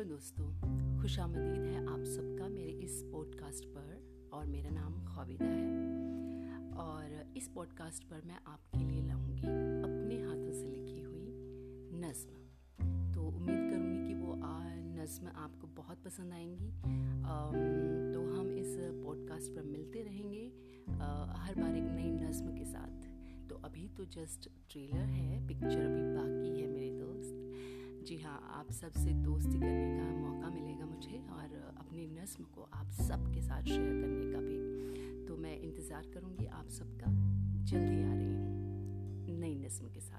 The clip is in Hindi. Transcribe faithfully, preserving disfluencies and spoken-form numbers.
हेलो दोस्तों, खुशामदीद है आप सबका मेरे इस पॉडकास्ट पर। और मेरा नाम ख़ाविदा है और इस पॉडकास्ट पर मैं आपके लिए लाऊंगी अपने हाथों से लिखी हुई नज़्म। तो उम्मीद करूंगी कि वो आ, नज़्म आपको बहुत पसंद आएंगी। आ, तो हम इस पॉडकास्ट पर मिलते रहेंगे आ, हर बार एक नई नज़्म के साथ। तो अभी तो जस्ट ट्रेलर है, पिक्चर अभी बाकी है मेरे दोस्त। जी हाँ, आप सब से दोस्ती करने का मौका मिलेगा मुझे और अपनी नज़्म को आप सब के साथ शेयर करने का भी। तो मैं इंतज़ार करूँगी आप सबका। जल्दी आ रही हूँ नई नज़्म के साथ।